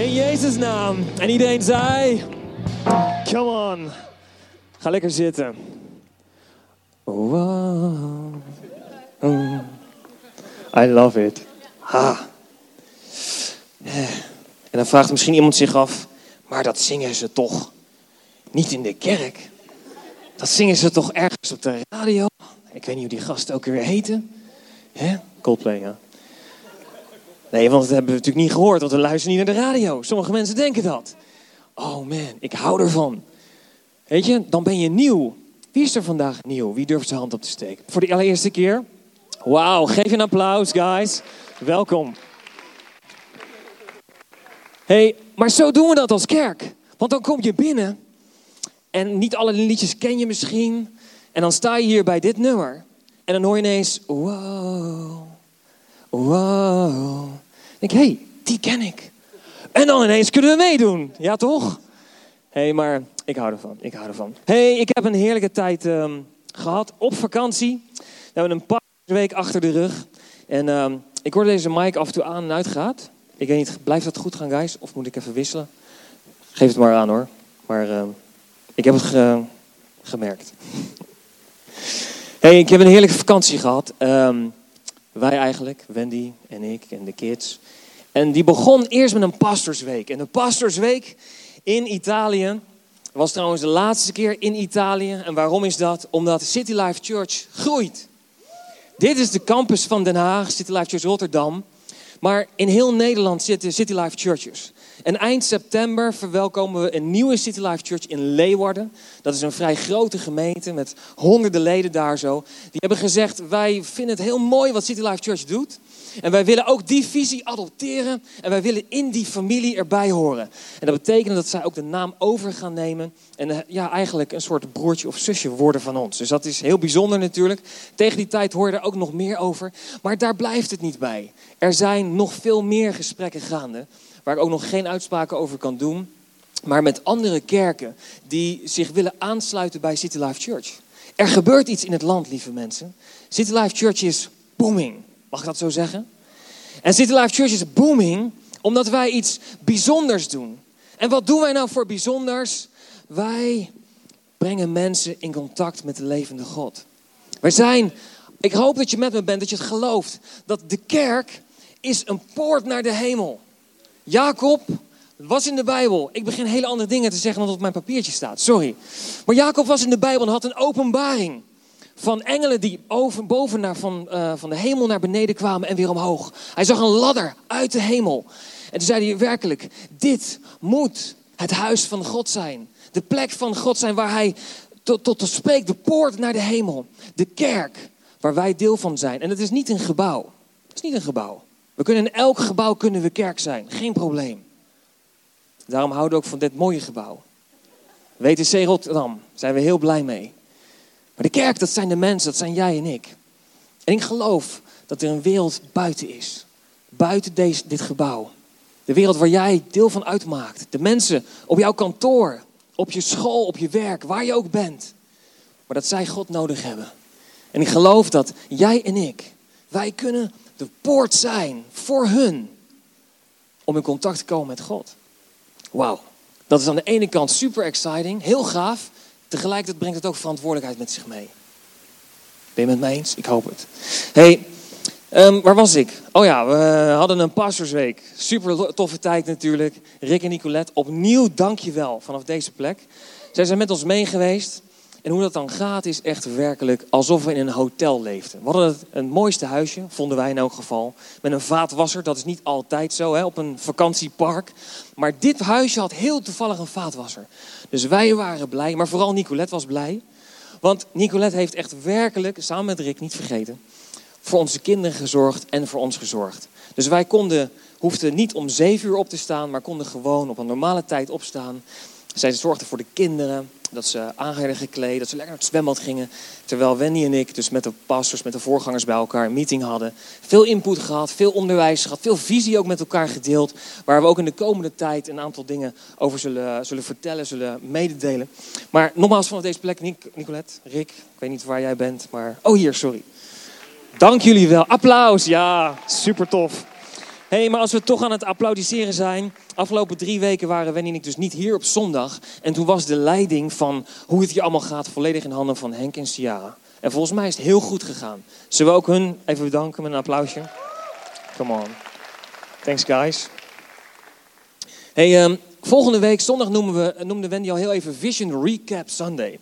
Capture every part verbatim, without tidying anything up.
In Jezus' naam. En iedereen zei, come on. Ga lekker zitten. Wow. I love it. Ha. En dan vraagt misschien iemand zich af, maar dat zingen ze toch niet in de kerk? Dat zingen ze toch ergens op de radio? Ik weet niet hoe die gasten ook weer heten. Hè? Coldplay, ja. Nee, want dat hebben we natuurlijk niet gehoord, want we luisteren niet naar de radio. Sommige mensen denken dat. Oh man, ik hou ervan. Weet je, dan ben je nieuw. Wie is er vandaag nieuw? Wie durft zijn hand op te steken? Voor de allereerste keer? Wauw, geef een applaus, guys. Welkom. Hey, maar zo doen we dat als kerk. Want dan kom je binnen en niet alle liedjes ken je misschien. En dan sta je hier bij dit nummer en dan hoor je ineens, wow, wow. Dan denk ik, hey, die ken ik. En dan ineens kunnen we meedoen. Ja, toch? Hé, hey, maar ik hou ervan, ik hou ervan. Hé, hey, ik heb een heerlijke tijd um, gehad op vakantie. We hebben een paar weken achter de rug. En um, ik hoor deze mic af en toe aan en uitgaat. Ik weet niet, blijft dat goed gaan, guys? Of moet ik even wisselen? Geef het maar aan, hoor. Maar uh, ik heb het ge- gemerkt. Hey, ik heb een heerlijke vakantie gehad. Um, wij eigenlijk, Wendy en ik en de kids. En die begon eerst met een pastorsweek. En de pastorsweek in Italië was trouwens de laatste keer in Italië. En waarom is dat? Omdat City Life Church groeit. Dit is de campus van Den Haag, City Life Church Rotterdam. Maar in heel Nederland zitten City Life Churches. En eind september verwelkomen we een nieuwe City Life Church in Leeuwarden. Dat is een vrij grote gemeente met honderden leden daar zo. Die hebben gezegd, wij vinden het heel mooi wat City Life Church doet. En wij willen ook die visie adopteren. En wij willen in die familie erbij horen. En dat betekent dat zij ook de naam over gaan nemen. En ja, eigenlijk een soort broertje of zusje worden van ons. Dus dat is heel bijzonder natuurlijk. Tegen die tijd hoor je er ook nog meer over. Maar daar blijft het niet bij. Er zijn nog veel meer gesprekken gaande. Waar ik ook nog geen uitspraken over kan doen. Maar met andere kerken die zich willen aansluiten bij City Life Church. Er gebeurt iets in het land, lieve mensen. City Life Church is booming. Mag ik dat zo zeggen? En City Life Church is booming omdat wij iets bijzonders doen. En wat doen wij nou voor bijzonders? Wij brengen mensen in contact met de levende God. Wij zijn, ik hoop dat je met me bent, dat je het gelooft. Dat de kerk is een poort naar de hemel. Jacob was in de Bijbel. Ik begin hele andere dingen te zeggen dan op mijn papiertje staat. Sorry. Maar Jacob was in de Bijbel en had een openbaring. Van engelen die over, boven naar, van, uh, van de hemel naar beneden kwamen en weer omhoog. Hij zag een ladder uit de hemel. En toen zei hij werkelijk, dit moet het huis van God zijn. De plek van God zijn waar hij tot, tot spreekt, de poort naar de hemel. De kerk waar wij deel van zijn. En het is niet een gebouw. Het is niet een gebouw. We kunnen in elk gebouw kunnen we kerk zijn. Geen probleem. Daarom houden we ook van dit mooie gebouw. W T C Rotterdam. Daar zijn we heel blij mee. Maar de kerk, dat zijn de mensen, dat zijn jij en ik. En ik geloof dat er een wereld buiten is. Buiten deze, dit gebouw. De wereld waar jij deel van uitmaakt. De mensen op jouw kantoor, op je school, op je werk, waar je ook bent. Maar dat zij God nodig hebben. En ik geloof dat jij en ik, wij kunnen de poort zijn voor hun. Om in contact te komen met God. Wauw. Dat is aan de ene kant super exciting, heel gaaf. Tegelijkertijd brengt het ook verantwoordelijkheid met zich mee. Ben je het met mij eens? Ik hoop het. Hé, hey, um, waar was ik? Oh ja, we hadden een pastorsweek. Super toffe tijd natuurlijk. Rick en Nicolette, opnieuw dankjewel vanaf deze plek. Zij zijn met ons meegeweest. En hoe dat dan gaat is echt werkelijk alsof we in een hotel leefden. We hadden het, het mooiste huisje, vonden wij in elk geval. Met een vaatwasser, dat is niet altijd zo, hè, op een vakantiepark. Maar dit huisje had heel toevallig een vaatwasser. Dus wij waren blij, maar vooral Nicolette was blij. Want Nicolette heeft echt werkelijk, samen met Rick, niet vergeten, voor onze kinderen gezorgd en voor ons gezorgd. Dus wij konden, hoefden niet om zeven uur op te staan, maar konden gewoon op een normale tijd opstaan. Zij zorgden voor de kinderen, dat ze aan werden gekleed, dat ze lekker naar het zwembad gingen. Terwijl Wendy en ik dus met de pastors, met de voorgangers bij elkaar een meeting hadden. Veel input gehad, veel onderwijs gehad, veel visie ook met elkaar gedeeld. Waar we ook in de komende tijd een aantal dingen over zullen, zullen vertellen, zullen mededelen. Maar nogmaals vanaf deze plek, Nic- Nicolette, Rick, ik weet niet waar jij bent, maar... Oh hier, sorry. Dank jullie wel. Applaus, ja, super tof. Hé, hey, maar als we toch aan het applaudisseren zijn. Afgelopen drie weken waren Wendy en ik dus niet hier op zondag. En toen was de leiding van hoe het hier allemaal gaat volledig in handen van Henk en Ciara. En volgens mij is het heel goed gegaan. Zullen we ook hun even bedanken met een applausje? Come on. Thanks, guys. Hey, um, volgende week, zondag noemen we, noemde Wendy al heel even Vision Recap Sunday.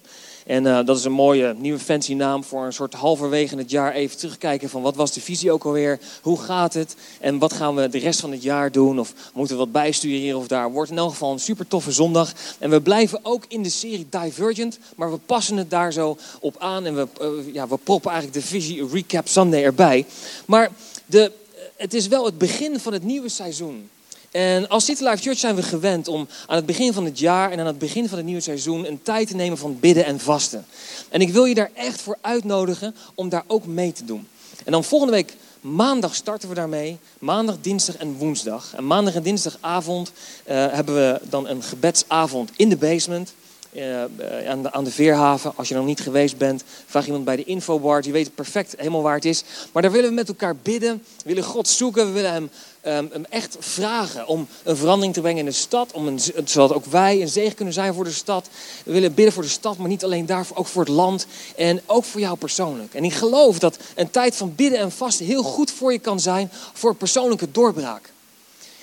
En uh, dat is een mooie nieuwe fancy naam voor een soort halverwege het jaar even terugkijken van wat was de visie ook alweer? Hoe gaat het? En wat gaan we de rest van het jaar doen? Of moeten we wat bijsturen hier of daar? Wordt in elk geval een super toffe zondag. En we blijven ook in de serie Divergent, maar we passen het daar zo op aan. En we, uh, ja, we proppen eigenlijk de Vision Recap Sunday erbij. Maar de, het is wel het begin van het nieuwe seizoen. En als City Life Church zijn we gewend om aan het begin van het jaar en aan het begin van het nieuwe seizoen een tijd te nemen van bidden en vasten. En ik wil je daar echt voor uitnodigen om daar ook mee te doen. En dan volgende week maandag starten we daarmee. Maandag, dinsdag en woensdag. En maandag en dinsdagavond uh, hebben we dan een gebedsavond in de basement. Uh, aan, de, aan de Veerhaven. Als je nog niet geweest bent, vraag iemand bij de infobar. Die weet perfect helemaal waar het is. Maar daar willen we met elkaar bidden. We willen God zoeken. We willen hem, um, hem echt vragen om een verandering te brengen in de stad. Om een, zodat ook wij een zegen kunnen zijn voor de stad. We willen bidden voor de stad, maar niet alleen daarvoor. Ook voor het land en ook voor jou persoonlijk. En ik geloof dat een tijd van bidden en vasten heel goed voor je kan zijn voor persoonlijke doorbraak.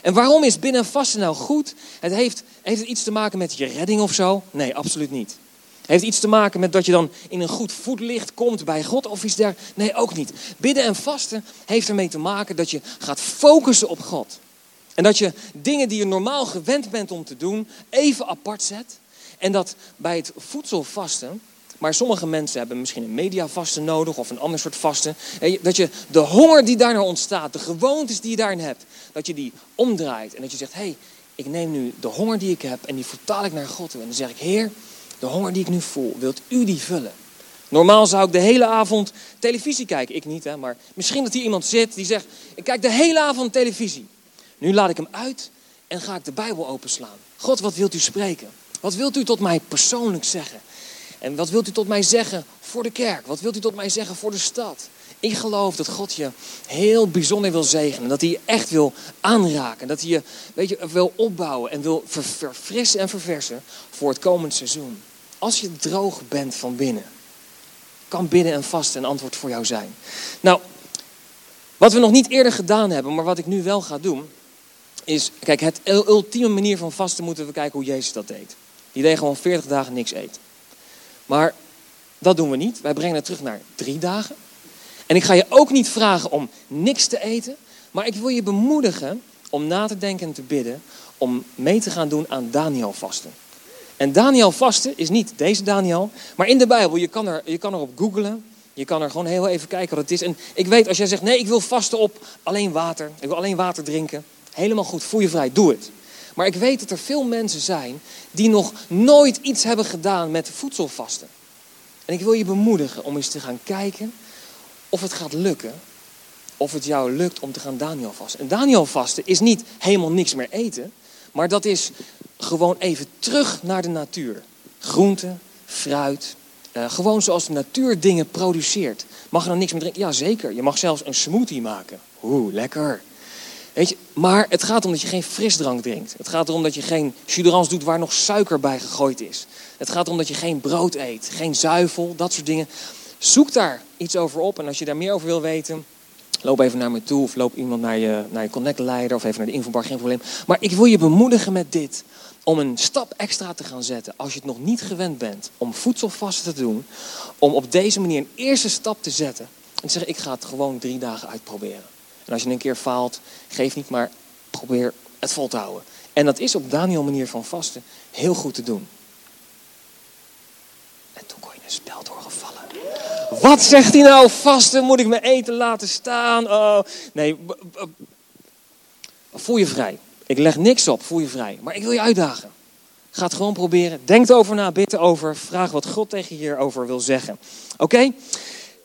En waarom is bidden en vasten nou goed? Het heeft, heeft het iets te maken met je redding of zo? Nee, absoluut niet. Het heeft iets te maken met dat je dan in een goed voetlicht komt bij God of iets dergelijks? Nee, ook niet. Bidden en vasten heeft ermee te maken dat je gaat focussen op God. En dat je dingen die je normaal gewend bent om te doen, even apart zet. En dat bij het voedselvasten, maar sommige mensen hebben misschien een mediavasten nodig of een ander soort vasten. Dat je de honger die daarnaar ontstaat, de gewoontes die je daarin hebt, dat je die omdraait. En dat je zegt, hé, hey, ik neem nu de honger die ik heb en die vertaal ik naar God toe. En dan zeg ik, Heer, de honger die ik nu voel, wilt u die vullen? Normaal zou ik de hele avond televisie kijken. Ik niet, hè, maar misschien dat hier iemand zit die zegt, ik kijk de hele avond televisie. Nu laat ik hem uit en ga ik de Bijbel openslaan. God, wat wilt u spreken? Wat wilt u tot mij persoonlijk zeggen? En wat wilt u tot mij zeggen voor de kerk? Wat wilt u tot mij zeggen voor de stad? Ik geloof dat God je heel bijzonder wil zegenen. Dat hij je echt wil aanraken. Dat hij je, weet je, wil opbouwen en wil verfrissen en verversen voor het komend seizoen. Als je droog bent van binnen, kan bidden en vasten een antwoord voor jou zijn. Nou, wat we nog niet eerder gedaan hebben, maar wat ik nu wel ga doen, is, kijk, het ultieme manier van vasten moeten we kijken hoe Jezus dat deed. Die deed gewoon veertig dagen niks eten. Maar dat doen we niet. Wij brengen het terug naar drie dagen. En ik ga je ook niet vragen om niks te eten. Maar ik wil je bemoedigen om na te denken en te bidden. Om mee te gaan doen aan Daniel vasten. En Daniel vasten is niet deze Daniel. Maar in de Bijbel, je kan er, je kan er op googlen. Je kan er gewoon heel even kijken wat het is. En ik weet, als jij zegt, nee, ik wil vasten op alleen water. Ik wil alleen water drinken. Helemaal goed, voel je vrij, doe het. Maar ik weet dat er veel mensen zijn die nog nooit iets hebben gedaan met voedselvasten. En ik wil je bemoedigen om eens te gaan kijken of het gaat lukken. Of het jou lukt om te gaan Daniel vasten. En Daniel vasten is niet helemaal niks meer eten. Maar dat is gewoon even terug naar de natuur. Groenten, fruit. Uh, gewoon zoals de natuur dingen produceert. Mag je dan niks meer drinken? Jazeker, je mag zelfs een smoothie maken. Oeh, lekker. Weet je, maar het gaat om dat je geen frisdrank drinkt. Het gaat erom dat je geen jus doet waar nog suiker bij gegooid is. Het gaat erom dat je geen brood eet, geen zuivel, dat soort dingen. Zoek daar iets over op. En als je daar meer over wil weten, loop even naar me toe. Of loop iemand naar je, naar je Connect-leider of even naar de infobar, geen probleem. Maar ik wil je bemoedigen met dit. Om een stap extra te gaan zetten. Als je het nog niet gewend bent om voedselvasten te doen. Om op deze manier een eerste stap te zetten. En te zeggen, ik ga het gewoon drie dagen uitproberen. En als je een keer faalt, geef niet, maar probeer het vol te houden. En dat is op Daniel manier van vasten heel goed te doen. En toen kon je een spel doorgevallen. Wat zegt hij nou? Vasten, moet ik mijn eten laten staan? Oh, nee, voel je vrij. Ik leg niks op, voel je vrij. Maar ik wil je uitdagen. Ga het gewoon proberen. Denk erover na, bid erover. Vraag wat God tegen je hierover wil zeggen. Oké? Okay?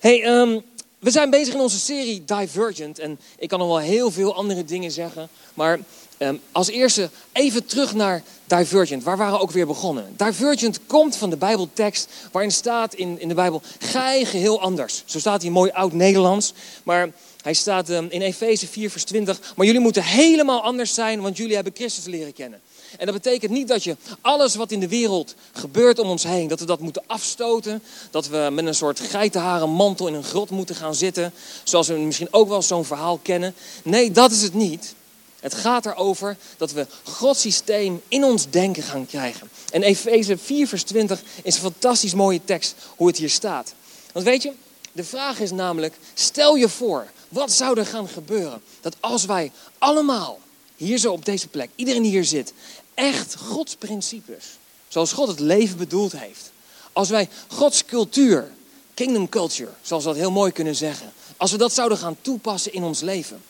Hey, um, we zijn bezig in onze serie Divergent en ik kan nog wel heel veel andere dingen zeggen. Maar eh, als eerste even terug naar Divergent, waar waren we ook weer begonnen? Divergent komt van de Bijbeltekst waarin staat in, in de Bijbel, gij geheel anders. Zo staat hij mooi oud-Nederlands, maar hij staat um, in Efeze vier vers twintig. Maar jullie moeten helemaal anders zijn, want jullie hebben Christus leren kennen. En dat betekent niet dat je alles wat in de wereld gebeurt om ons heen, dat we dat moeten afstoten. Dat we met een soort geitenharen mantel in een grot moeten gaan zitten. Zoals we misschien ook wel zo'n verhaal kennen. Nee, dat is het niet. Het gaat erover dat we Gods systeem in ons denken gaan krijgen. En Efeze vier vers twintig is een fantastisch mooie tekst hoe het hier staat. Want weet je, de vraag is namelijk, stel je voor, wat zou er gaan gebeuren? Dat als wij allemaal, hier zo op deze plek, iedereen die hier zit, echt Gods principes, zoals God het leven bedoeld heeft. Als wij Gods cultuur, kingdom culture, zoals we dat heel mooi kunnen zeggen. Als we dat zouden gaan toepassen in ons leven.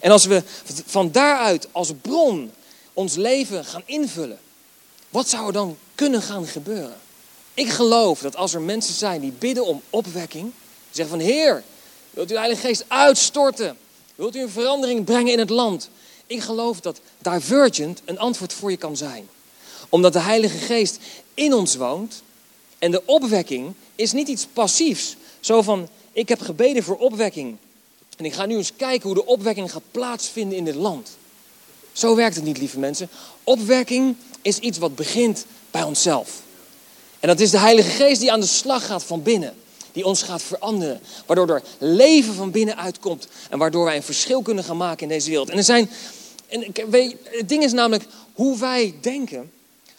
En als we van daaruit als bron ons leven gaan invullen. Wat zou er dan kunnen gaan gebeuren? Ik geloof dat als er mensen zijn die bidden om opwekking. Zeggen van Heer, wilt u de Heilige Geest uitstorten? Wilt u een verandering brengen in het land? Ik geloof dat Divergent een antwoord voor je kan zijn. Omdat de Heilige Geest in ons woont. En de opwekking is niet iets passiefs. Zo van, ik heb gebeden voor opwekking. En ik ga nu eens kijken hoe de opwekking gaat plaatsvinden in dit land. Zo werkt het niet, lieve mensen. Opwekking is iets wat begint bij onszelf. En dat is de Heilige Geest die aan de slag gaat van binnen. Die ons gaat veranderen. Waardoor er leven van binnenuit komt. En waardoor wij een verschil kunnen gaan maken in deze wereld. En er zijn... En het ding is namelijk hoe wij denken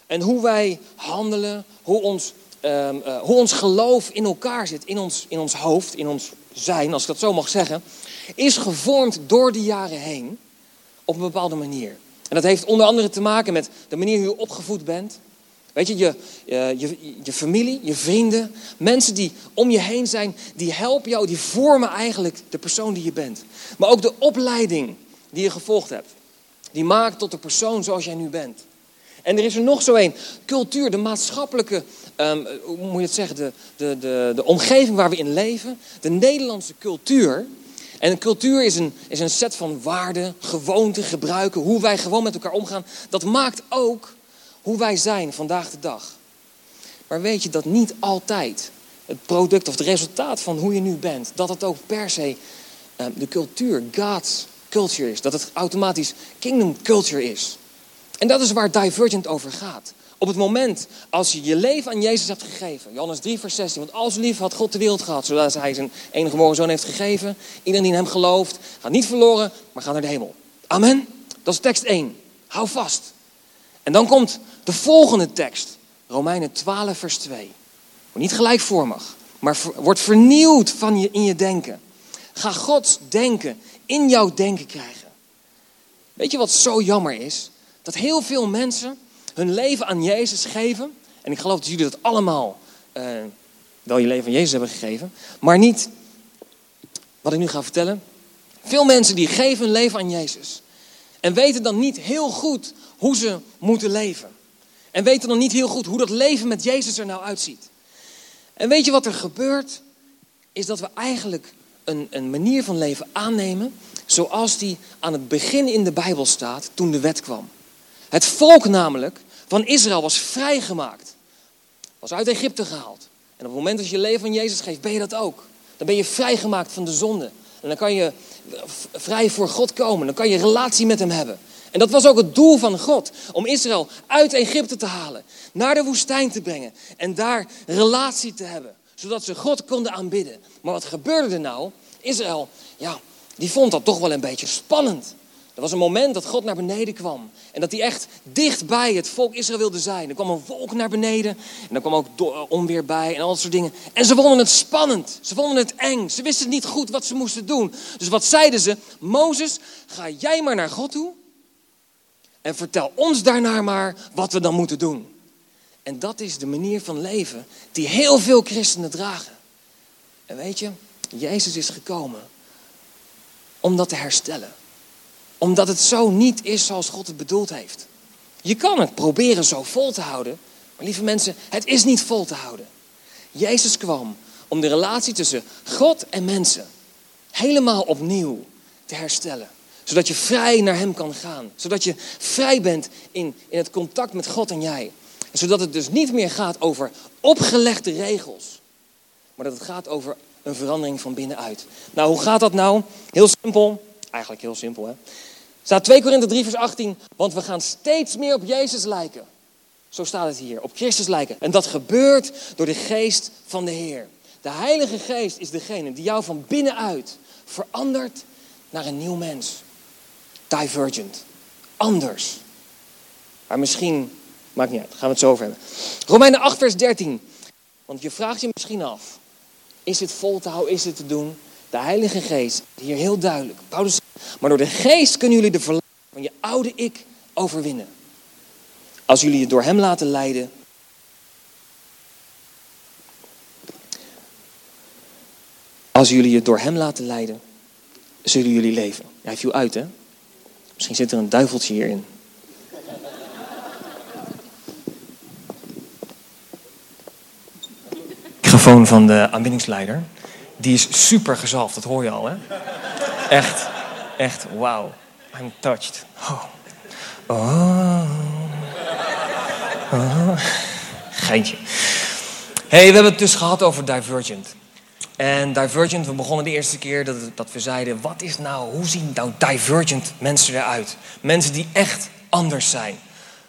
en hoe wij handelen, hoe ons, uh, uh, hoe ons geloof in elkaar zit, in ons, in ons hoofd, in ons zijn, als ik dat zo mag zeggen, is gevormd door de jaren heen op een bepaalde manier. En dat heeft onder andere te maken met de manier hoe je opgevoed bent. Weet je, je, uh, je, je familie, je vrienden, mensen die om je heen zijn, die helpen jou, die vormen eigenlijk de persoon die je bent. Maar ook de opleiding die je gevolgd hebt. Die maakt tot de persoon zoals jij nu bent. En er is er nog zo een. Cultuur, de maatschappelijke, um, hoe moet je het zeggen, de, de, de, de omgeving waar we in leven. De Nederlandse cultuur. En een cultuur is een, is een set van waarden, gewoonten, gebruiken. Hoe wij gewoon met elkaar omgaan. Dat maakt ook hoe wij zijn vandaag de dag. Maar weet je dat niet altijd het product of het resultaat van hoe je nu bent. Dat het ook per se um, de cultuur, God's culture is. Dat het automatisch kingdom culture is. En dat is waar Divergent over gaat. Op het moment als je je leven aan Jezus hebt gegeven. Johannes drie vers zestien. Want als lief had God de wereld gehad. Zodat hij zijn enige geboren zoon heeft gegeven. Iedereen die in hem gelooft. Gaat niet verloren. Maar gaat naar de hemel. Amen. Dat is tekst één. Hou vast. En dan komt de volgende tekst. Romeinen twaalf vers twee. Wordt niet gelijkvormig. Maar ver, wordt vernieuwd van je, in je denken. Ga Gods denken in jouw denken krijgen. Weet je wat zo jammer is? Dat heel veel mensen hun leven aan Jezus geven. En ik geloof dat jullie dat allemaal uh, wel je leven aan Jezus hebben gegeven. Maar niet wat ik nu ga vertellen. Veel mensen die geven hun leven aan Jezus. En weten dan niet heel goed hoe ze moeten leven. En weten dan niet heel goed hoe dat leven met Jezus er nou uitziet. En weet je wat er gebeurt? Is dat we eigenlijk Een, een manier van leven aannemen zoals die aan het begin in de Bijbel staat toen de wet kwam. Het volk namelijk van Israël was vrijgemaakt. Was uit Egypte gehaald. En op het moment dat je leven aan Jezus geeft, ben je dat ook. Dan ben je vrijgemaakt van de zonde. En dan kan je vrij voor God komen. Dan kan je relatie met hem hebben. En dat was ook het doel van God. Om Israël uit Egypte te halen. Naar de woestijn te brengen. En daar relatie te hebben. Zodat ze God konden aanbidden. Maar wat gebeurde er nou? Israël, ja, die vond dat toch wel een beetje spannend. Er was een moment dat God naar beneden kwam. En dat hij echt dicht bij het volk Israël wilde zijn. Er kwam een wolk naar beneden. En er kwam ook onweer bij en al dat soort dingen. En ze vonden het spannend. Ze vonden het eng. Ze wisten niet goed wat ze moesten doen. Dus wat zeiden ze? Mozes, ga jij maar naar God toe. En vertel ons daarna maar wat we dan moeten doen. En dat is de manier van leven die heel veel christenen dragen. En weet je, Jezus is gekomen om dat te herstellen. Omdat het zo niet is zoals God het bedoeld heeft. Je kan het proberen zo vol te houden. Maar lieve mensen, het is niet vol te houden. Jezus kwam om de relatie tussen God en mensen helemaal opnieuw te herstellen. Zodat je vrij naar hem kan gaan. Zodat je vrij bent in, in het contact met God en jij. En zodat het dus niet meer gaat over opgelegde regels. Maar dat het gaat over een verandering van binnenuit. Nou, hoe gaat dat nou? Heel simpel. Eigenlijk heel simpel, hè. Staat twee Korinther drie vers achttien. Want we gaan steeds meer op Jezus lijken. Zo staat het hier. Op Christus lijken. En dat gebeurt door de geest van de Heer. De Heilige Geest is degene die jou van binnenuit verandert naar een nieuw mens. Divergent. Anders. Maar misschien, maakt niet uit, gaan we het zo over hebben. Romeinen acht vers dertien. Want je vraagt je misschien af. Is het vol te houden? Is het te doen? De Heilige Geest, hier heel duidelijk. Paulus zegt, maar door de Geest kunnen jullie de verlangen van je oude ik overwinnen. Als jullie je door hem laten leiden. Als jullie je door hem laten leiden, zullen jullie leven. Hij viel uit, hè? Misschien zit er een duiveltje hierin. Microfoon van de aanbiddingsleider. Die is super gezalfd, dat hoor je al, hè? Echt, echt, wauw. I'm touched. Oh. Oh. Oh. Geintje. Hey, we hebben het dus gehad over Divergent. En Divergent, we begonnen de eerste keer dat, dat we zeiden... wat is nou, hoe zien nou Divergent mensen eruit? Mensen die echt anders zijn.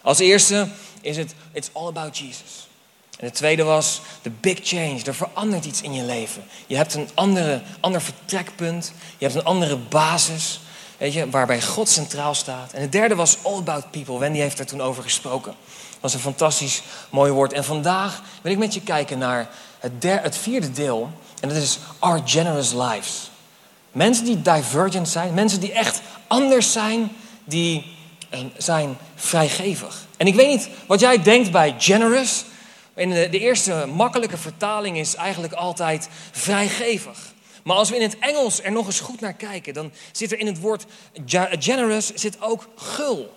Als eerste is het, it's all about Jesus. En het tweede was de big change. Er verandert iets in je leven. Je hebt een andere, ander vertrekpunt. Je hebt een andere basis. Weet je, waarbij God centraal staat. En het derde was all about people. Wendy heeft daar toen over gesproken. Dat was een fantastisch mooi woord. En vandaag wil ik met je kijken naar het, der, het vierde deel. En dat is our generous lives. Mensen die divergent zijn. Mensen die echt anders zijn. Die zijn vrijgevig. En ik weet niet wat jij denkt bij generous... En de eerste makkelijke vertaling is eigenlijk altijd vrijgevig. Maar als we in het Engels er nog eens goed naar kijken... dan zit er in het woord generous zit ook gul.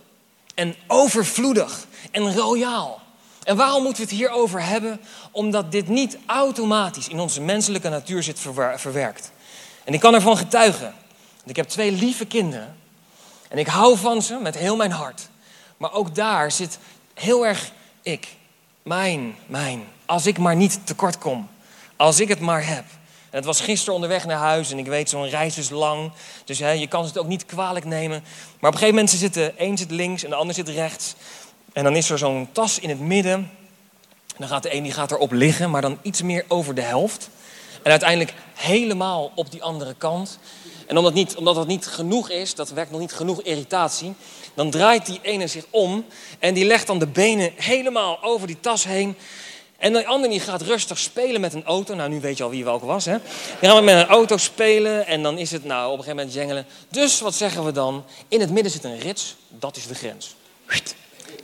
En overvloedig. En royaal. En waarom moeten we het hierover hebben? Omdat dit niet automatisch in onze menselijke natuur zit verwerkt. En ik kan ervan getuigen. Want ik heb twee lieve kinderen. En ik hou van ze met heel mijn hart. Maar ook daar zit heel erg ik... Mijn, mijn. Als ik maar niet tekort kom. Als ik het maar heb. En het was gisteren onderweg naar huis. En ik weet, zo'n reis is lang. Dus hè, je kan het ook niet kwalijk nemen. Maar op een gegeven moment zitten... één zit links en de ander zit rechts. En dan is er zo'n tas in het midden. En dan gaat de een die gaat erop liggen. Maar dan iets meer over de helft. En uiteindelijk helemaal op die andere kant. En omdat, niet, omdat dat niet genoeg is... dat werkt nog niet genoeg irritatie... dan draait die ene zich om... en die legt dan de benen helemaal over die tas heen... en de andere die gaat rustig spelen met een auto. Nou, nu weet je al wie welke was, hè? Die gaan met een auto spelen... en dan is het nou op een gegeven moment jengelen. Dus wat zeggen we dan? In het midden zit een rits, dat is de grens.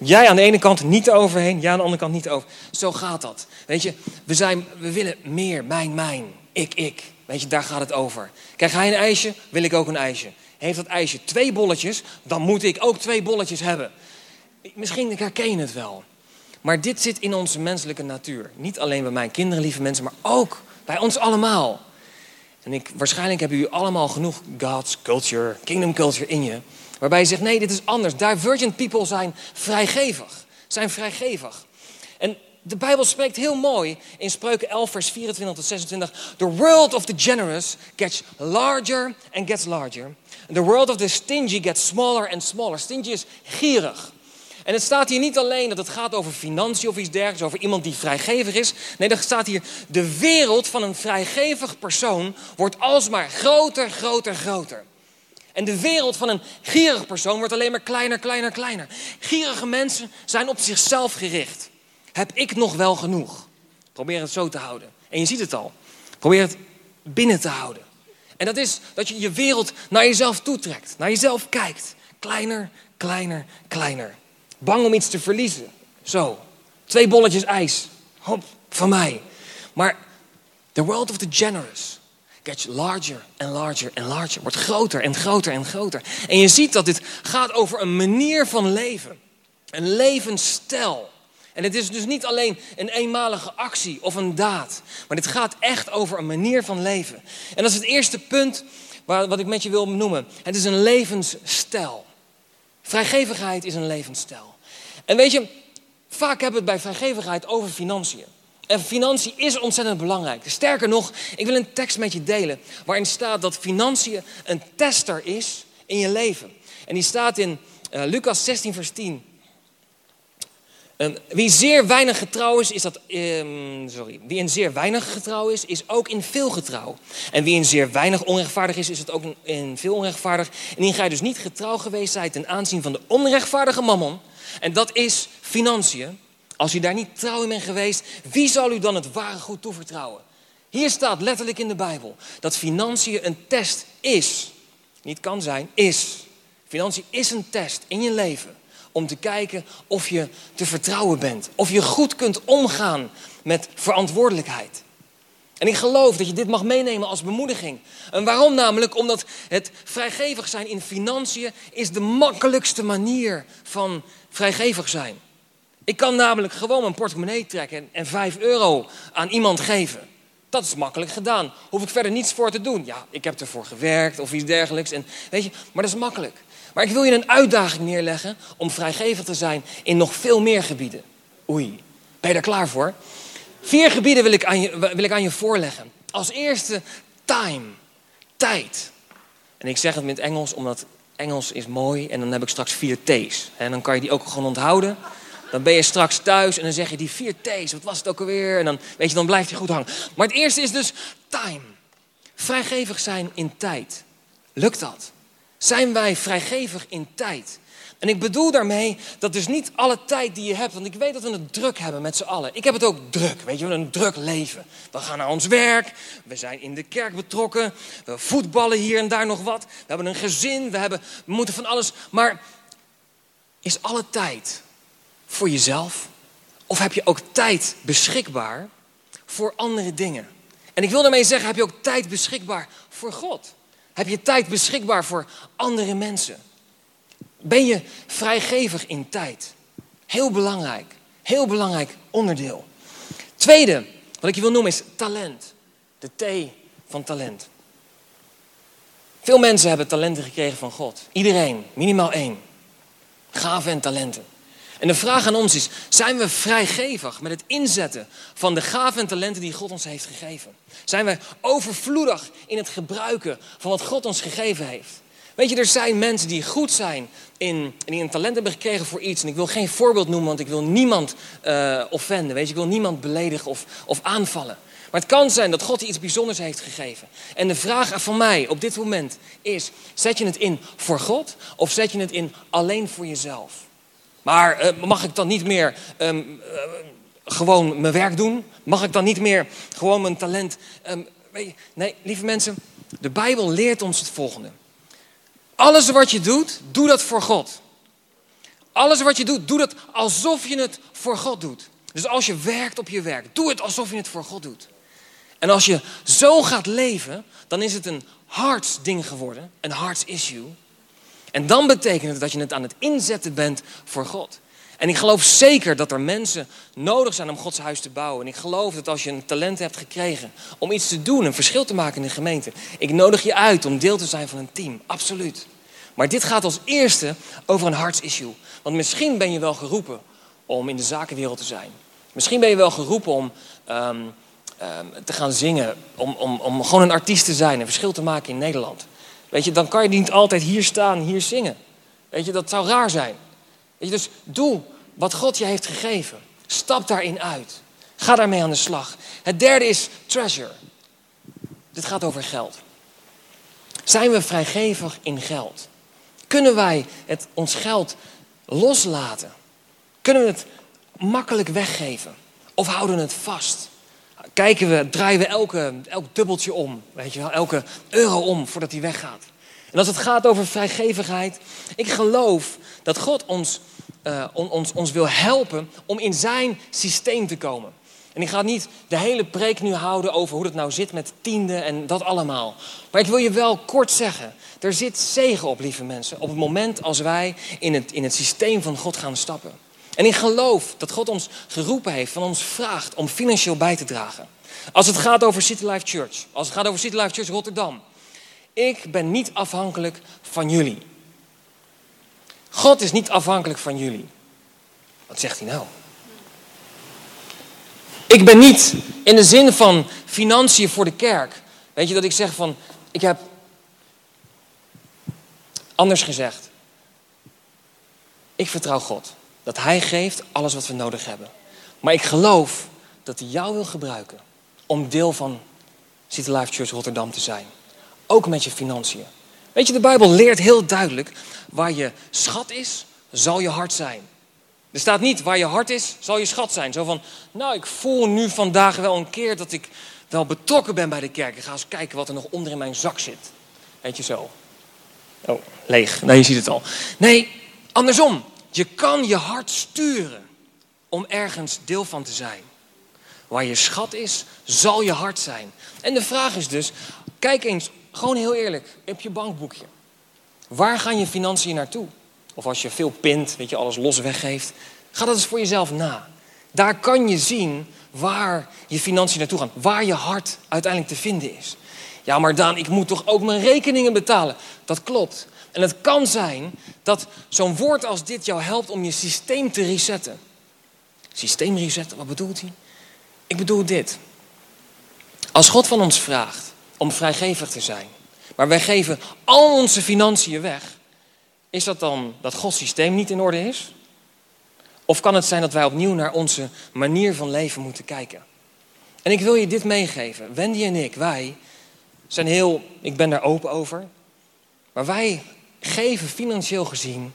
Jij aan de ene kant niet overheen, jij aan de andere kant niet over. Zo gaat dat. Weet je, we, zijn, we willen meer mijn, mijn, ik, ik... Weet je, daar gaat het over. Krijg hij een ijsje, wil ik ook een ijsje. Heeft dat ijsje twee bolletjes, dan moet ik ook twee bolletjes hebben. Misschien herken je het wel. Maar dit zit in onze menselijke natuur. Niet alleen bij mijn kinderen, lieve mensen, maar ook bij ons allemaal. En ik, waarschijnlijk hebben jullie allemaal genoeg God's culture, kingdom culture in je. Waarbij je zegt, nee, dit is anders. Divergent people zijn vrijgevig. Zijn vrijgevig. En... de Bijbel spreekt heel mooi in Spreuken elf vers vierentwintig tot zesentwintig. The world of the generous gets larger and gets larger. The world of the stingy gets smaller and smaller. Stingy is gierig. En het staat hier niet alleen dat het gaat over financiën of iets dergelijks, over iemand die vrijgevig is. Nee, er staat hier, de wereld van een vrijgevig persoon wordt alsmaar groter, groter, groter. En de wereld van een gierig persoon wordt alleen maar kleiner, kleiner, kleiner. Gierige mensen zijn op zichzelf gericht. Heb ik nog wel genoeg? Probeer het zo te houden. En je ziet het al. Probeer het binnen te houden. En dat is dat je je wereld naar jezelf toetrekt. Naar jezelf kijkt. Kleiner, kleiner, kleiner. Bang om iets te verliezen. Zo. Twee bolletjes ijs. Hop, van mij. Maar the world of the generous gets larger and larger and larger. Wordt groter en groter en groter. En je ziet dat dit gaat over een manier van leven. Een levensstijl. En het is dus niet alleen een eenmalige actie of een daad. Maar dit gaat echt over een manier van leven. En dat is het eerste punt wat ik met je wil noemen. Het is een levensstijl. Vrijgevigheid is een levensstijl. En weet je, vaak hebben we het bij vrijgevigheid over financiën. En financiën is ontzettend belangrijk. Sterker nog, ik wil een tekst met je delen waarin staat dat financiën een tester is in je leven. En die staat in uh, Lukas zestien vers tien. En wie zeer weinig getrouw is, is dat, um, sorry, wie in zeer weinig getrouw is, is ook in veel getrouw. En wie in zeer weinig onrechtvaardig is, is het ook in veel onrechtvaardig. En indien gij dus niet getrouw geweest zijt ten aanzien van de onrechtvaardige mammon, en dat is financiën, als u daar niet trouw in bent geweest, wie zal u dan het ware goed toevertrouwen? Hier staat letterlijk in de Bijbel dat financiën een test is. Niet kan zijn, is. Financiën is een test in je leven. Om te kijken of je te vertrouwen bent. Of je goed kunt omgaan met verantwoordelijkheid. En ik geloof dat je dit mag meenemen als bemoediging. En waarom namelijk? Omdat het vrijgevig zijn in financiën is de makkelijkste manier van vrijgevig zijn. Ik kan namelijk gewoon mijn portemonnee trekken en vijf euro aan iemand geven. Dat is makkelijk gedaan. Hoef ik verder niets voor te doen. Ja, ik heb ervoor gewerkt of iets dergelijks. En, weet je, maar dat is makkelijk. Maar ik wil je een uitdaging neerleggen om vrijgevig te zijn in nog veel meer gebieden. Oei, ben je daar klaar voor? Vier gebieden wil ik aan je, wil ik aan je voorleggen. Als eerste, time. Tijd. En ik zeg het met Engels, omdat Engels is mooi. En dan heb ik straks vier T's. En dan kan je die ook gewoon onthouden. Dan ben je straks thuis en dan zeg je die vier T's. Wat was het ook alweer? En dan, weet je, dan blijft je goed hangen. Maar het eerste is dus time. Vrijgevig zijn in tijd. Lukt dat? Zijn wij vrijgevig in tijd? En ik bedoel daarmee dat dus niet alle tijd die je hebt... want ik weet dat we het druk hebben met z'n allen. Ik heb het ook druk, weet je, een druk leven. We gaan naar ons werk, we zijn in de kerk betrokken... we voetballen hier en daar nog wat. We hebben een gezin, we, hebben, we moeten van alles. Maar is alle tijd voor jezelf? Of heb je ook tijd beschikbaar voor andere dingen? En ik wil daarmee zeggen, heb je ook tijd beschikbaar voor God? Heb je tijd beschikbaar voor andere mensen? Ben je vrijgevig in tijd? Heel belangrijk. Heel belangrijk onderdeel. Tweede, wat ik je wil noemen is talent. De T van talent. Veel mensen hebben talenten gekregen van God. Iedereen, minimaal één. Gaven en talenten. En de vraag aan ons is, zijn we vrijgevig met het inzetten van de gaven en talenten die God ons heeft gegeven? Zijn we overvloedig in het gebruiken van wat God ons gegeven heeft? Weet je, er zijn mensen die goed zijn in, en die een talent hebben gekregen voor iets. En ik wil geen voorbeeld noemen, want ik wil niemand uh, offenden. Weet je, ik wil niemand beledigen of, of aanvallen. Maar het kan zijn dat God iets bijzonders heeft gegeven. En de vraag van mij op dit moment is, zet je het in voor God of zet je het in alleen voor jezelf? Maar uh, mag ik dan niet meer um, uh, gewoon mijn werk doen? Mag ik dan niet meer gewoon mijn talent... Um, weet je? Nee, lieve mensen, de Bijbel leert ons het volgende. Alles wat je doet, doe dat voor God. Alles wat je doet, doe dat alsof je het voor God doet. Dus als je werkt op je werk, doe het alsof je het voor God doet. En als je zo gaat leven, dan is het een hartsding geworden. Een hartsissue. En dan betekent het dat je het aan het inzetten bent voor God. En ik geloof zeker dat er mensen nodig zijn om Gods huis te bouwen. En ik geloof dat als je een talent hebt gekregen om iets te doen, een verschil te maken in de gemeente. Ik nodig je uit om deel te zijn van een team, absoluut. Maar dit gaat als eerste over een hartsissue. Want misschien ben je wel geroepen om in de zakenwereld te zijn. Misschien ben je wel geroepen om um, um, te gaan zingen, om, om, om gewoon een artiest te zijn, een verschil te maken in Nederland. Weet je, dan kan je niet altijd hier staan, hier zingen. Weet je, dat zou raar zijn. Weet je, dus doe wat God je heeft gegeven. Stap daarin uit. Ga daarmee aan de slag. Het derde is treasure. Dit gaat over geld. Zijn we vrijgevig in geld? Kunnen wij het, ons geld loslaten? Kunnen we het makkelijk weggeven? Of houden we het vast? Kijken we, draaien we elke, elk dubbeltje om, weet je wel, elke euro om voordat die weggaat. En als het gaat over vrijgevigheid, ik geloof dat God ons, uh, on, ons, ons wil helpen om in zijn systeem te komen. En ik ga niet de hele preek nu houden over hoe dat nou zit met tiende en dat allemaal. Maar ik wil je wel kort zeggen, er zit zegen op, lieve mensen, op het moment als wij in het, in het systeem van God gaan stappen. En ik geloof dat God ons geroepen heeft, van ons vraagt om financieel bij te dragen. Als het gaat over City Life Church, als het gaat over City Life Church Rotterdam. Ik ben niet afhankelijk van jullie. God is niet afhankelijk van jullie. Wat zegt hij nou? Ik ben niet in de zin van financiën voor de kerk. Weet je, dat ik zeg van, ik heb anders gezegd. Ik vertrouw God. Dat hij geeft alles wat we nodig hebben. Maar ik geloof dat hij jou wil gebruiken om deel van City Life Church Rotterdam te zijn. Ook met je financiën. Weet je, de Bijbel leert heel duidelijk, waar je schat is, zal je hart zijn. Er staat niet, waar je hart is, zal je schat zijn. Zo van, nou, ik voel nu vandaag wel een keer dat ik wel betrokken ben bij de kerk. Ik ga eens kijken wat er nog onder in mijn zak zit. Weet je zo. Oh, leeg. Nee, je ziet het al. Nee, andersom. Je kan je hart sturen om ergens deel van te zijn. Waar je schat is, zal je hart zijn. En de vraag is dus, kijk eens, gewoon heel eerlijk, op je bankboekje. Waar gaan je financiën naartoe? Of als je veel pint, weet je, alles los weggeeft. Ga dat eens voor jezelf na. Daar kan je zien waar je financiën naartoe gaan. Waar je hart uiteindelijk te vinden is. Ja, maar Daan, ik moet toch ook mijn rekeningen betalen? Dat klopt. En het kan zijn dat zo'n woord als dit jou helpt om je systeem te resetten. Systeem resetten, wat bedoelt hij? Ik bedoel dit. Als God van ons vraagt om vrijgevig te zijn, maar wij geven al onze financiën weg, is dat dan dat Gods systeem niet in orde is? Of kan het zijn dat wij opnieuw naar onze manier van leven moeten kijken? En ik wil je dit meegeven. Wendy en ik, wij zijn heel, ik ben daar open over, maar wij geven financieel gezien,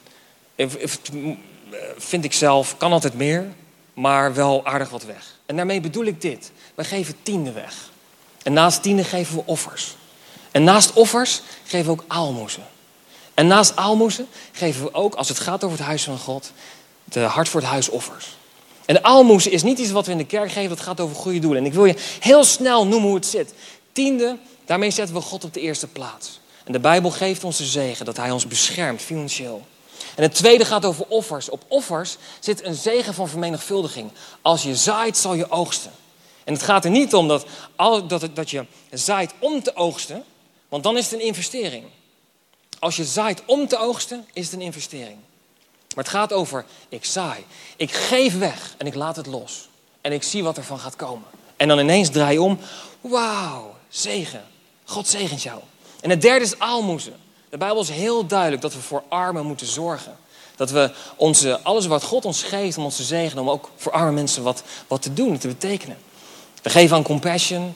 vind ik zelf, kan altijd meer, maar wel aardig wat weg. En daarmee bedoel ik dit. Wij geven tiende weg. En naast tiende geven we offers. En naast offers geven we ook aalmoezen. En naast aalmoezen geven we ook, als het gaat over het huis van God, de hart voor het huis offers. En de aalmoezen is niet iets wat we in de kerk geven, dat gaat over goede doelen. En ik wil je heel snel noemen hoe het zit. Tiende, daarmee zetten we God op de eerste plaats. En de Bijbel geeft ons de zegen dat hij ons beschermt financieel. En het tweede gaat over offers. Op offers zit een zegen van vermenigvuldiging. Als je zaait, zal je oogsten. En het gaat er niet om dat, dat, dat je zaait om te oogsten, want dan is het een investering. Als je zaait om te oogsten, is het een investering. Maar het gaat over, ik zaai, ik geef weg en ik laat het los. En ik zie wat er van gaat komen. En dan ineens draai je om, wauw, zegen. God zegent jou. En het derde is aalmoezen. De Bijbel is heel duidelijk dat we voor armen moeten zorgen. Dat we onze, alles wat God ons geeft om ons te zegenen, om ook voor arme mensen wat, wat te doen, te betekenen. We geven aan Compassion.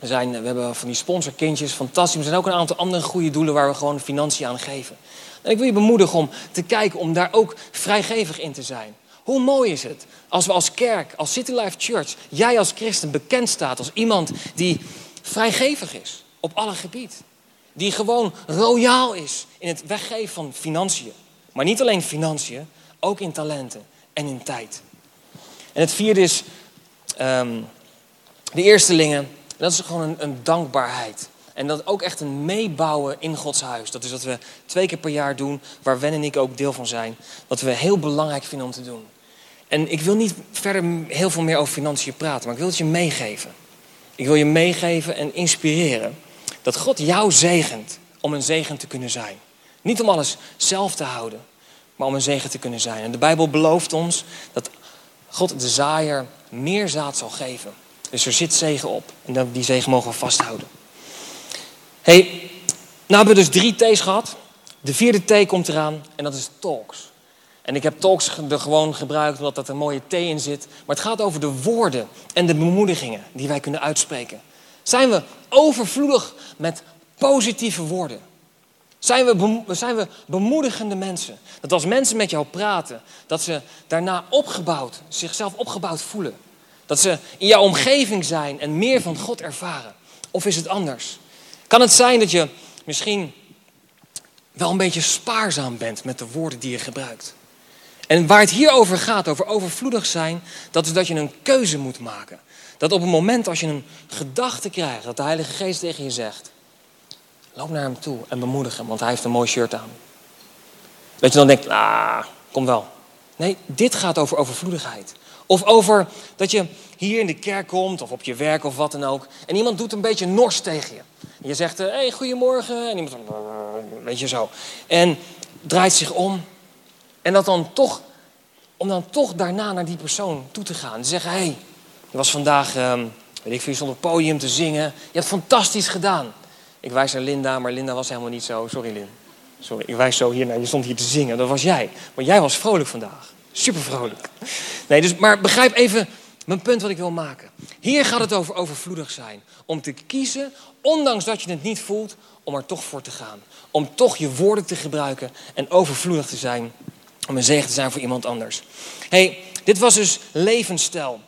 We, zijn, we hebben van die sponsorkindjes, fantastisch. Er zijn ook een aantal andere goede doelen waar we gewoon financiën aan geven. En ik wil je bemoedigen om te kijken, om daar ook vrijgevig in te zijn. Hoe mooi is het als we als kerk, als City Life Church, jij als christen bekend staat als iemand die vrijgevig is op alle gebieden. Die gewoon royaal is in het weggeven van financiën. Maar niet alleen financiën, ook in talenten en in tijd. En het vierde is um, de eerstelingen. Dat is gewoon een, een dankbaarheid. En dat ook echt een meebouwen in Gods huis. Dat is wat we twee keer per jaar doen, waar Wen en ik ook deel van zijn. Wat we heel belangrijk vinden om te doen. En ik wil niet verder heel veel meer over financiën praten, maar ik wil het je meegeven. Ik wil je meegeven en inspireren. Dat God jou zegent om een zegen te kunnen zijn. Niet om alles zelf te houden, maar om een zegen te kunnen zijn. En de Bijbel belooft ons dat God de zaaier meer zaad zal geven. Dus er zit zegen op. En die zegen mogen we vasthouden. Hey, nou hebben we dus drie T's gehad. De vierde T komt eraan en dat is talks. En ik heb talks er gewoon gebruikt omdat dat een mooie T in zit. Maar het gaat over de woorden en de bemoedigingen die wij kunnen uitspreken. Zijn we overvloedig met positieve woorden? Zijn we, bemo- zijn we bemoedigende mensen? Dat als mensen met jou praten, dat ze daarna opgebouwd, zichzelf opgebouwd voelen. Dat ze in jouw omgeving zijn en meer van God ervaren. Of is het anders? Kan het zijn dat je misschien wel een beetje spaarzaam bent met de woorden die je gebruikt? En waar het hier over gaat, over overvloedig zijn, dat is dat je een keuze moet maken. Dat op het moment als je een gedachte krijgt, dat de Heilige Geest tegen je zegt, loop naar hem toe en bemoedig hem, want hij heeft een mooi shirt aan. Dat je dan denkt, ah, kom wel. Nee, dit gaat over overvloedigheid. Of over dat je hier in de kerk komt, of op je werk of wat dan ook, en iemand doet een beetje nors tegen je. Je zegt, hé, hey, goedemorgen. En iemand dan, weet je zo. En draait zich om. En dat dan toch, om dan toch daarna naar die persoon toe te gaan. Te zeggen, hé, hey, je was vandaag, um, weet ik veel, je stond op het podium te zingen. Je hebt het fantastisch gedaan. Ik wijs naar Linda, maar Linda was helemaal niet zo. Sorry, Lin. Sorry, ik wijs zo hier naar, je stond hier te zingen. Dat was jij. Maar jij was vrolijk vandaag. Super vrolijk. Nee, dus, maar begrijp even mijn punt wat ik wil maken. Hier gaat het over overvloedig zijn. Om te kiezen, ondanks dat je het niet voelt, om er toch voor te gaan. Om toch je woorden te gebruiken en overvloedig te zijn. Om een zegen te zijn voor iemand anders. Hey, dit was dus levensstijl.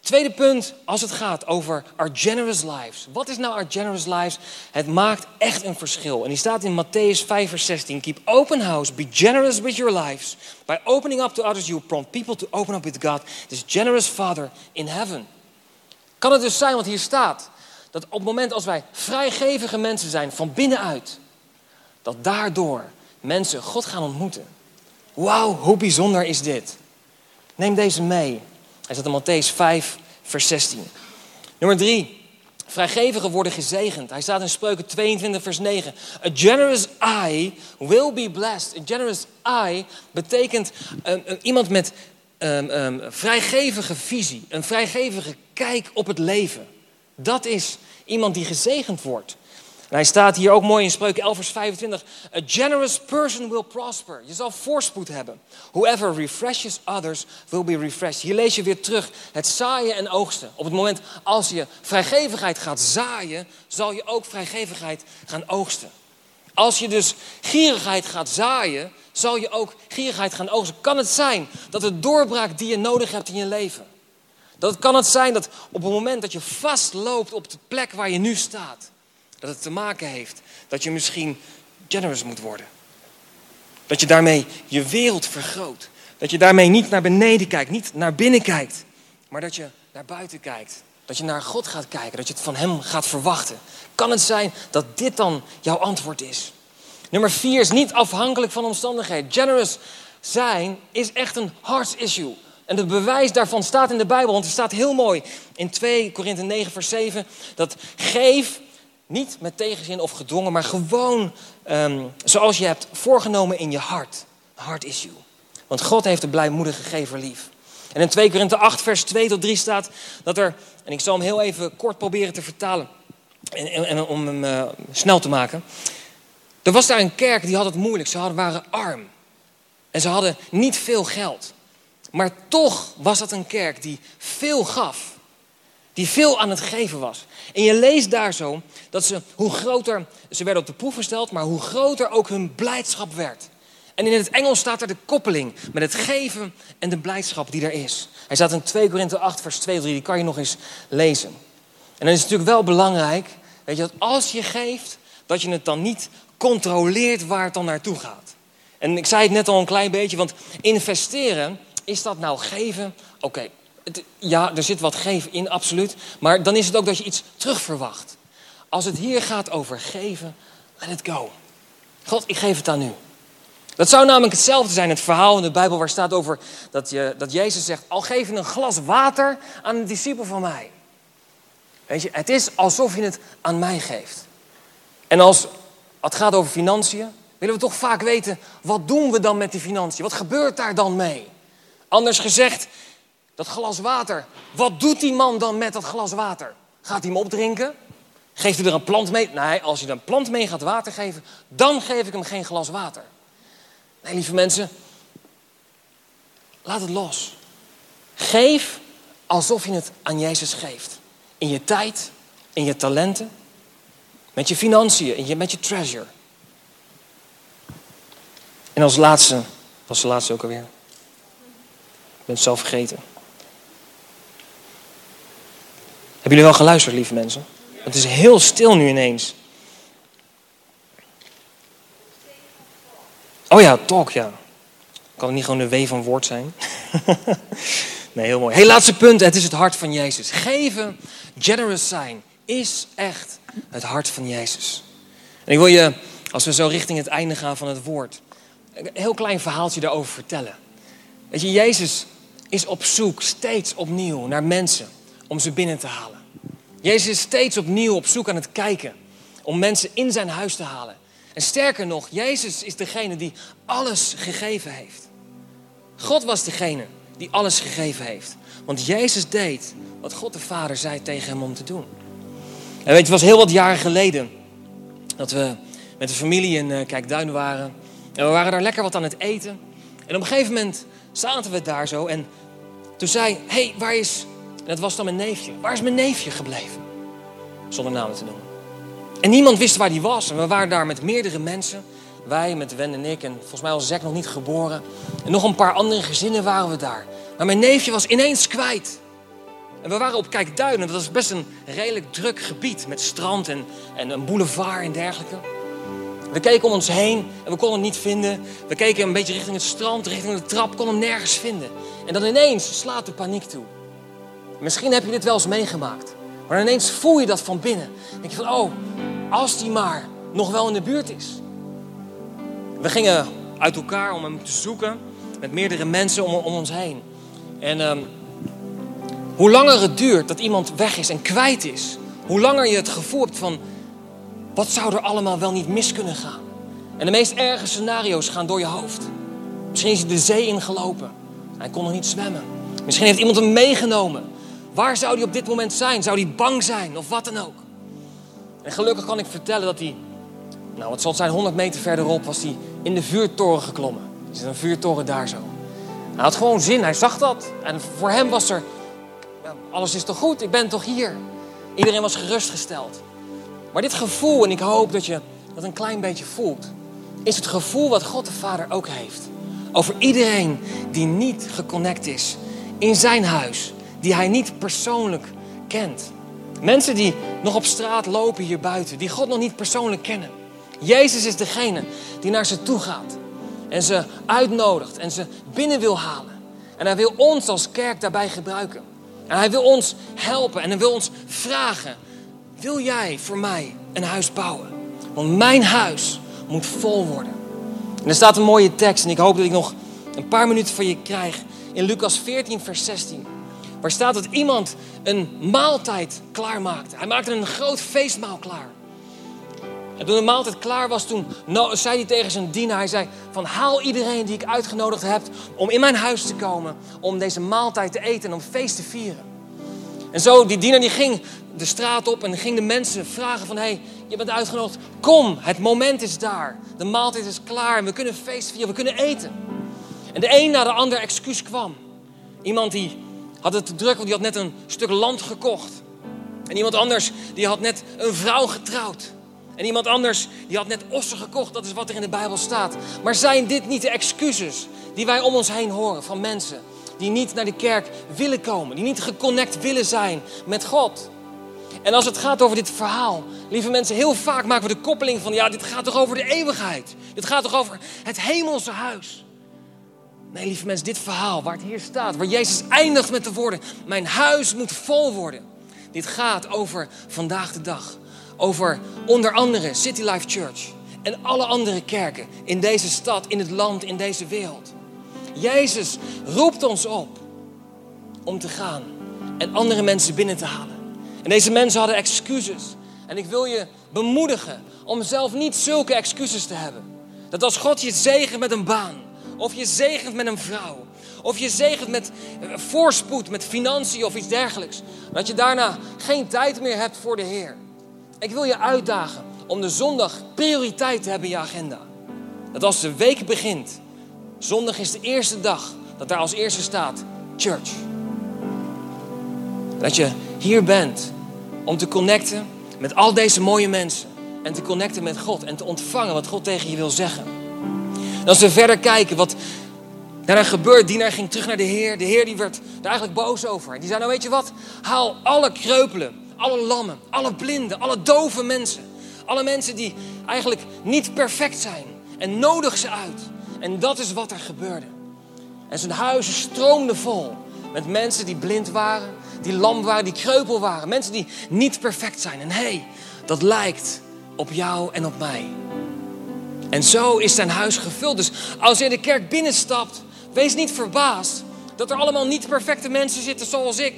Tweede punt, als het gaat over our generous lives. Wat is nou our generous lives? Het maakt echt een verschil. En die staat in Mattheüs vijf vers zestien. Keep open house, be generous with your lives. By opening up to others, you prompt people to open up with God. This generous Father in heaven. Kan het dus zijn, want hier staat, dat op het moment als wij vrijgevige mensen zijn van binnenuit, dat daardoor mensen God gaan ontmoeten. Wauw, hoe bijzonder is dit? Neem deze mee. Hij staat in Mattheüs vijf, vers zestien. Nummer drie. Vrijgevigen worden gezegend. Hij staat in Spreuken tweeëntwintig, vers negen. A generous eye will be blessed. A generous eye betekent um, um, iemand met um, um, vrijgevige visie. Een vrijgevige kijk op het leven. Dat is iemand die gezegend wordt. En hij staat hier ook mooi in Spreuken elf, vers vijfentwintig. A generous person will prosper. Je zal voorspoed hebben. Whoever refreshes others will be refreshed. Hier lees je weer terug het zaaien en oogsten. Op het moment als je vrijgevigheid gaat zaaien, zal je ook vrijgevigheid gaan oogsten. Als je dus gierigheid gaat zaaien, zal je ook gierigheid gaan oogsten. Kan het zijn dat de doorbraak die je nodig hebt in je leven. Dat kan het zijn dat op het moment dat je vastloopt op de plek waar je nu staat. Dat het te maken heeft dat je misschien generous moet worden. Dat je daarmee je wereld vergroot. Dat je daarmee niet naar beneden kijkt, niet naar binnen kijkt. Maar dat je naar buiten kijkt. Dat je naar God gaat kijken, dat je het van hem gaat verwachten. Kan het zijn dat dit dan jouw antwoord is? Nummer vier is niet afhankelijk van omstandigheden. Generous zijn is echt een hartsissue. En het bewijs daarvan staat in de Bijbel. Want er staat heel mooi in twee Korinther negen vers zeven. Dat geef... Niet met tegenzin of gedwongen, maar gewoon um, zoals je hebt voorgenomen in je hart. Heart issue. Want God heeft de blijmoedige gever lief. En in twee Korinther acht vers twee tot drie staat dat er... En ik zal hem heel even kort proberen te vertalen. En, en, en om hem uh, snel te maken. Er was daar een kerk die had het moeilijk. Ze hadden, waren arm. En ze hadden niet veel geld. Maar toch was dat een kerk die veel gaf. Die veel aan het geven was. En je leest daar zo dat ze, hoe groter, ze werden op de proef gesteld, maar hoe groter ook hun blijdschap werd. En in het Engels staat er de koppeling met het geven en de blijdschap die er is. Hij staat in twee Korinther acht, vers twee tot drie, die kan je nog eens lezen. En dan is het natuurlijk wel belangrijk, weet je, dat als je geeft, dat je het dan niet controleert waar het dan naartoe gaat. En ik zei het net al een klein beetje, want investeren, is dat nou geven? Oké. Okay. Ja, er zit wat geven in, absoluut. Maar dan is het ook dat je iets terugverwacht. Als het hier gaat over geven, let it go. God, ik geef het aan u. Dat zou namelijk hetzelfde zijn, het verhaal in de Bijbel waar staat over dat, je, dat Jezus zegt, al geef je een glas water aan een discipel van mij. Weet je, het is alsof je het aan mij geeft. En als het gaat over financiën, willen we toch vaak weten, wat doen we dan met die financiën? Wat gebeurt daar dan mee? Anders gezegd, dat glas water. Wat doet die man dan met dat glas water? Gaat hij hem opdrinken? Geeft hij er een plant mee? Nee, als je er een plant mee gaat water geven, dan geef ik hem geen glas water. Nee, lieve mensen. Laat het los. Geef alsof je het aan Jezus geeft. In je tijd, in je talenten, met je financiën, in je, met je treasure. En als laatste, was de laatste ook alweer. Ik ben het zelf vergeten. Hebben jullie wel geluisterd, lieve mensen? Het is heel stil nu ineens. Oh ja, talk, ja. Kan het niet gewoon de W van woord zijn? Nee, heel mooi. Hey, laatste punt. Het is het hart van Jezus. Geven, generous zijn, is echt het hart van Jezus. En ik wil je, als we zo richting het einde gaan van het woord, een heel klein verhaaltje daarover vertellen. Weet je, Jezus is op zoek, steeds opnieuw, naar mensen om ze binnen te halen. Jezus is steeds opnieuw op zoek aan het kijken. om mensen in zijn huis te halen. En sterker nog, Jezus is degene die alles gegeven heeft. God was degene die alles gegeven heeft. Want Jezus deed wat God de Vader zei tegen hem om te doen. En weet je, het was heel wat jaren geleden dat we met de familie in Kijkduinen waren. En we waren daar lekker wat aan het eten. En op een gegeven moment zaten we daar zo. En toen zei, hé, hey, waar is... En dat was dan mijn neefje. Waar is mijn neefje gebleven? Zonder namen te noemen. En niemand wist waar die was. En we waren daar met meerdere mensen. Wij, met Wendy en ik. En volgens mij was Zek nog niet geboren. En nog een paar andere gezinnen waren we daar. Maar mijn neefje was ineens kwijt. En we waren op Kijkduinen. Dat is best een redelijk druk gebied. Met strand en, en een boulevard en dergelijke. We keken om ons heen en we konden hem niet vinden. We keken een beetje richting het strand, richting de trap. Konden hem nergens vinden. En dan ineens slaat de paniek toe. Misschien heb je dit wel eens meegemaakt. Maar ineens voel je dat van binnen. Dan denk je van, oh, als die maar nog wel in de buurt is. We gingen uit elkaar om hem te zoeken. Met meerdere mensen om, om ons heen. En um, hoe langer het duurt dat iemand weg is en kwijt is. Hoe langer je het gevoel hebt van, wat zou er allemaal wel niet mis kunnen gaan? En de meest erge scenario's gaan door je hoofd. Misschien is hij de zee ingelopen. Hij kon nog niet zwemmen. Misschien heeft iemand hem meegenomen. Waar zou hij op dit moment zijn? Zou hij bang zijn of wat dan ook? En gelukkig kan ik vertellen dat hij, nou wat zal het zijn, honderd meter verderop was hij in de vuurtoren geklommen. Er zit een vuurtoren daar zo. Hij had gewoon zin, hij zag dat. En voor hem was er, alles is toch goed, ik ben toch hier. Iedereen was gerustgesteld. Maar dit gevoel, en ik hoop dat je dat een klein beetje voelt, is het gevoel wat God de Vader ook heeft. Over iedereen die niet geconnect is in zijn huis, die hij niet persoonlijk kent. Mensen die nog op straat lopen hier buiten, die God nog niet persoonlijk kennen. Jezus is degene die naar ze toe gaat en ze uitnodigt en ze binnen wil halen. En hij wil ons als kerk daarbij gebruiken. En hij wil ons helpen en hij wil ons vragen, wil jij voor mij een huis bouwen? Want mijn huis moet vol worden. En er staat een mooie tekst en ik hoop dat ik nog een paar minuten van je krijg. In Lukas veertien, vers zestien. Waar staat dat iemand een maaltijd klaarmaakte. Hij maakte een groot feestmaal klaar. En toen de maaltijd klaar was, toen nou, zei hij tegen zijn dienaar. Hij zei van, haal iedereen die ik uitgenodigd heb om in mijn huis te komen. Om deze maaltijd te eten en om feest te vieren. En zo, die dienaar die ging de straat op en ging de mensen vragen van, hé, hey, je bent uitgenodigd. Kom, het moment is daar. De maaltijd is klaar en we kunnen feest vieren, we kunnen eten. En de een na de ander excuus kwam. Iemand die had het te druk, want die had net een stuk land gekocht. En iemand anders, die had net een vrouw getrouwd. En iemand anders, die had net ossen gekocht. Dat is wat er in de Bijbel staat. Maar zijn dit niet de excuses die wij om ons heen horen van mensen die niet naar de kerk willen komen, die niet geconnect willen zijn met God? En als het gaat over dit verhaal, lieve mensen, heel vaak maken we de koppeling van, ja, dit gaat toch over de eeuwigheid? Dit gaat toch over het hemelse huis? Nee, lieve mensen, dit verhaal waar het hier staat, waar Jezus eindigt met de woorden, mijn huis moet vol worden. Dit gaat over vandaag de dag. Over onder andere City Life Church en alle andere kerken in deze stad, in het land, in deze wereld. Jezus roept ons op om te gaan en andere mensen binnen te halen. En deze mensen hadden excuses. En ik wil je bemoedigen om zelf niet zulke excuses te hebben. Dat als God je zegent met een baan, of je zegent met een vrouw, of je zegent met voorspoed, met financiën of iets dergelijks, dat je daarna geen tijd meer hebt voor de Heer. Ik wil je uitdagen om de zondag prioriteit te hebben in je agenda. Dat als de week begint, zondag is de eerste dag dat daar als eerste staat church. Dat je hier bent om te connecten met al deze mooie mensen en te connecten met God en te ontvangen wat God tegen je wil zeggen. En als we verder kijken wat daarna gebeurt, dienaar ging terug naar de Heer. De Heer die werd daar eigenlijk boos over. En die zei, nou weet je wat, haal alle kreupelen, alle lammen, alle blinden, alle dove mensen. Alle mensen die eigenlijk niet perfect zijn. En nodig ze uit. En dat is wat er gebeurde. En zijn huizen stroomden vol met mensen die blind waren, die lam waren, die kreupel waren. Mensen die niet perfect zijn. En hé, hey, dat lijkt op jou en op mij. En zo is zijn huis gevuld. Dus als je in de kerk binnenstapt, wees niet verbaasd dat er allemaal niet perfecte mensen zitten zoals ik.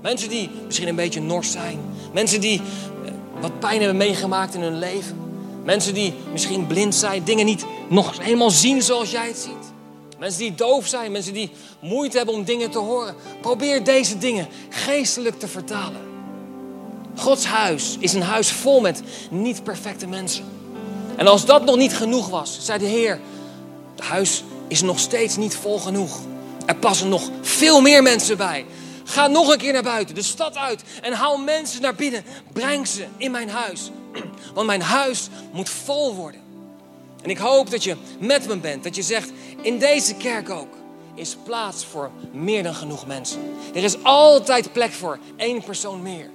Mensen die misschien een beetje nors zijn. Mensen die wat pijn hebben meegemaakt in hun leven. Mensen die misschien blind zijn, dingen niet nog helemaal zien zoals jij het ziet. Mensen die doof zijn, mensen die moeite hebben om dingen te horen. Probeer deze dingen geestelijk te vertalen. Gods huis is een huis vol met niet perfecte mensen. En als dat nog niet genoeg was, zei de Heer, het huis is nog steeds niet vol genoeg. Er passen nog veel meer mensen bij. Ga nog een keer naar buiten, de stad uit en haal mensen naar binnen. Breng ze in mijn huis, want mijn huis moet vol worden. En ik hoop dat je met me bent, dat je zegt, in deze kerk ook is plaats voor meer dan genoeg mensen. Er is altijd plek voor één persoon meer.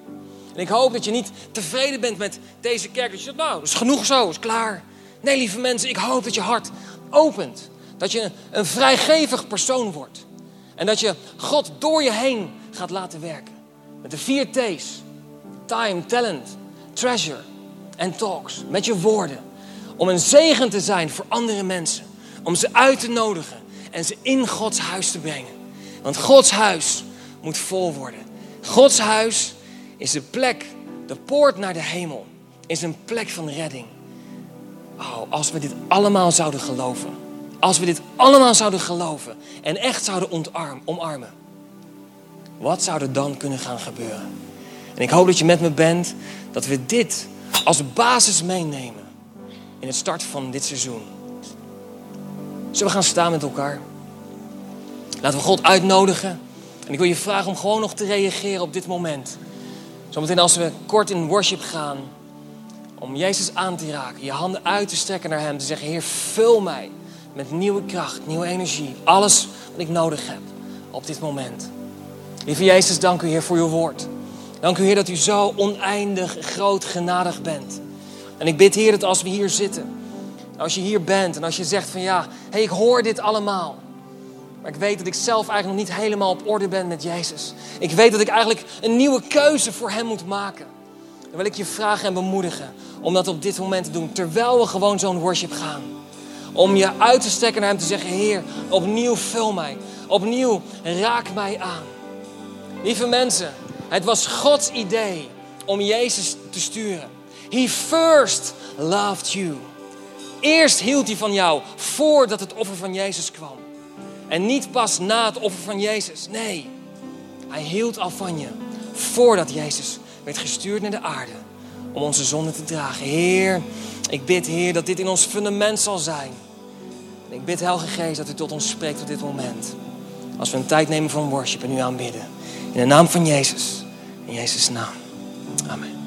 En ik hoop dat je niet tevreden bent met deze kerk. Dat je zegt, nou, dat is genoeg zo, is klaar. Nee, lieve mensen, ik hoop dat je hart opent. Dat je een vrijgevig persoon wordt. En dat je God door je heen gaat laten werken. Met de vier T's. Time, talent, treasure en talks. Met je woorden. Om een zegen te zijn voor andere mensen. Om ze uit te nodigen. En ze in Gods huis te brengen. Want Gods huis moet vol worden. Gods huis is de plek, de poort naar de hemel. Is een plek van redding. Oh, als we dit allemaal zouden geloven. Als we dit allemaal zouden geloven. En echt zouden ontarm, omarmen. Wat zou er dan kunnen gaan gebeuren? En ik hoop dat je met me bent. Dat we dit als basis meenemen. In het start van dit seizoen. Zullen we gaan staan met elkaar? Laten we God uitnodigen. En ik wil je vragen om gewoon nog te reageren op dit moment. Zometeen als we kort in worship gaan, om Jezus aan te raken, je handen uit te strekken naar hem, te zeggen, Heer, vul mij met nieuwe kracht, nieuwe energie. Alles wat ik nodig heb op dit moment. Lieve Jezus, dank u Heer voor uw woord. Dank u Heer dat u zo oneindig groot genadig bent. En ik bid Heer dat als we hier zitten, als je hier bent en als je zegt van ja, hey, ik hoor dit allemaal. Maar ik weet dat ik zelf eigenlijk nog niet helemaal op orde ben met Jezus. Ik weet dat ik eigenlijk een nieuwe keuze voor hem moet maken. Dan wil ik je vragen en bemoedigen om dat op dit moment te doen. Terwijl we gewoon zo'n worship gaan. Om je uit te strekken naar hem te zeggen, Heer, opnieuw vul mij. Opnieuw raak mij aan. Lieve mensen, het was Gods idee om Jezus te sturen. He first loved you. Eerst hield hij van jou voordat het offer van Jezus kwam. En niet pas na het offer van Jezus. Nee, hij hield al van je voordat Jezus werd gestuurd naar de aarde om onze zonde te dragen. Heer, ik bid, Heer, dat dit in ons fundament zal zijn. En ik bid, Heilige Geest, dat u tot ons spreekt op dit moment. Als we een tijd nemen van worship en u aanbidden. In de naam van Jezus. In Jezus' naam. Amen.